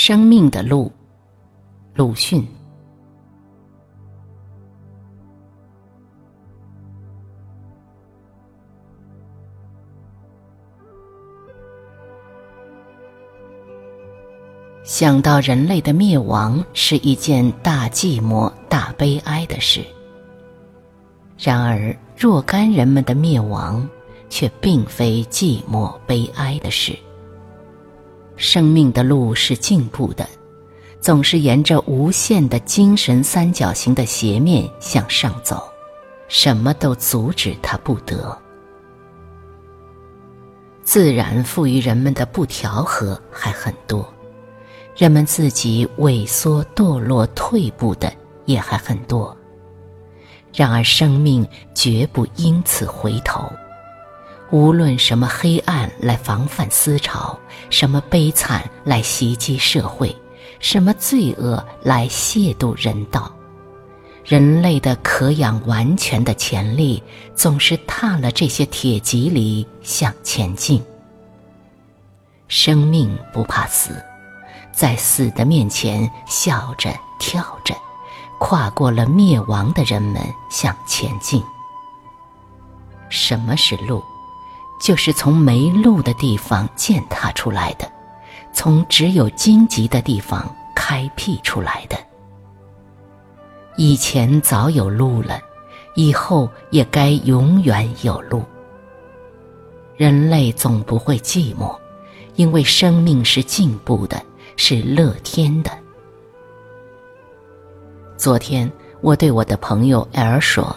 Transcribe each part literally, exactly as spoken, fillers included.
生命的路，鲁迅。想到人类的灭亡是一件大寂寞、大悲哀的事，然而若干人们的灭亡却并非寂寞悲哀的事。生命的路是进步的，总是沿着无限的精神三角形的斜面向上走，什么都阻止它不得。自然赋予人们的不调和还很多，人们自己萎缩、堕落、退步的也还很多。然而生命绝不因此回头，无论什么黑暗来防范思潮，什么悲惨来袭击社会，什么罪恶来亵渎人道，人类的可养完全的潜力总是踏了这些铁蒺藜向前进。生命不怕死，在死的面前笑着跳着，跨过了灭亡的人们向前进。什么是路？就是从没路的地方践踏出来的，从只有荆棘的地方开辟出来的。以前早有路了，以后也该永远有路。人类总不会寂寞，因为生命是进步的，是乐天的。昨天我对我的朋友 L 说，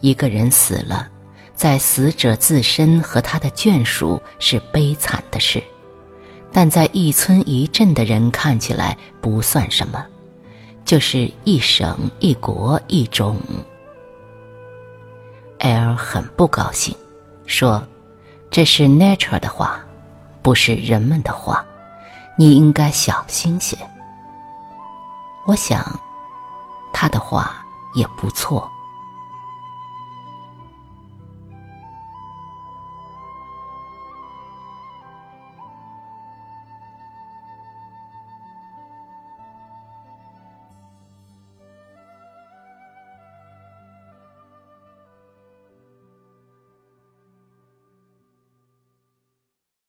一个人死了，在死者自身和他的眷属是悲惨的事，但在一村一镇的人看起来不算什么，就是一省一国一种。 L 很不高兴，说这是 nature 的话，不是人们的话，你应该小心些。我想他的话也不错，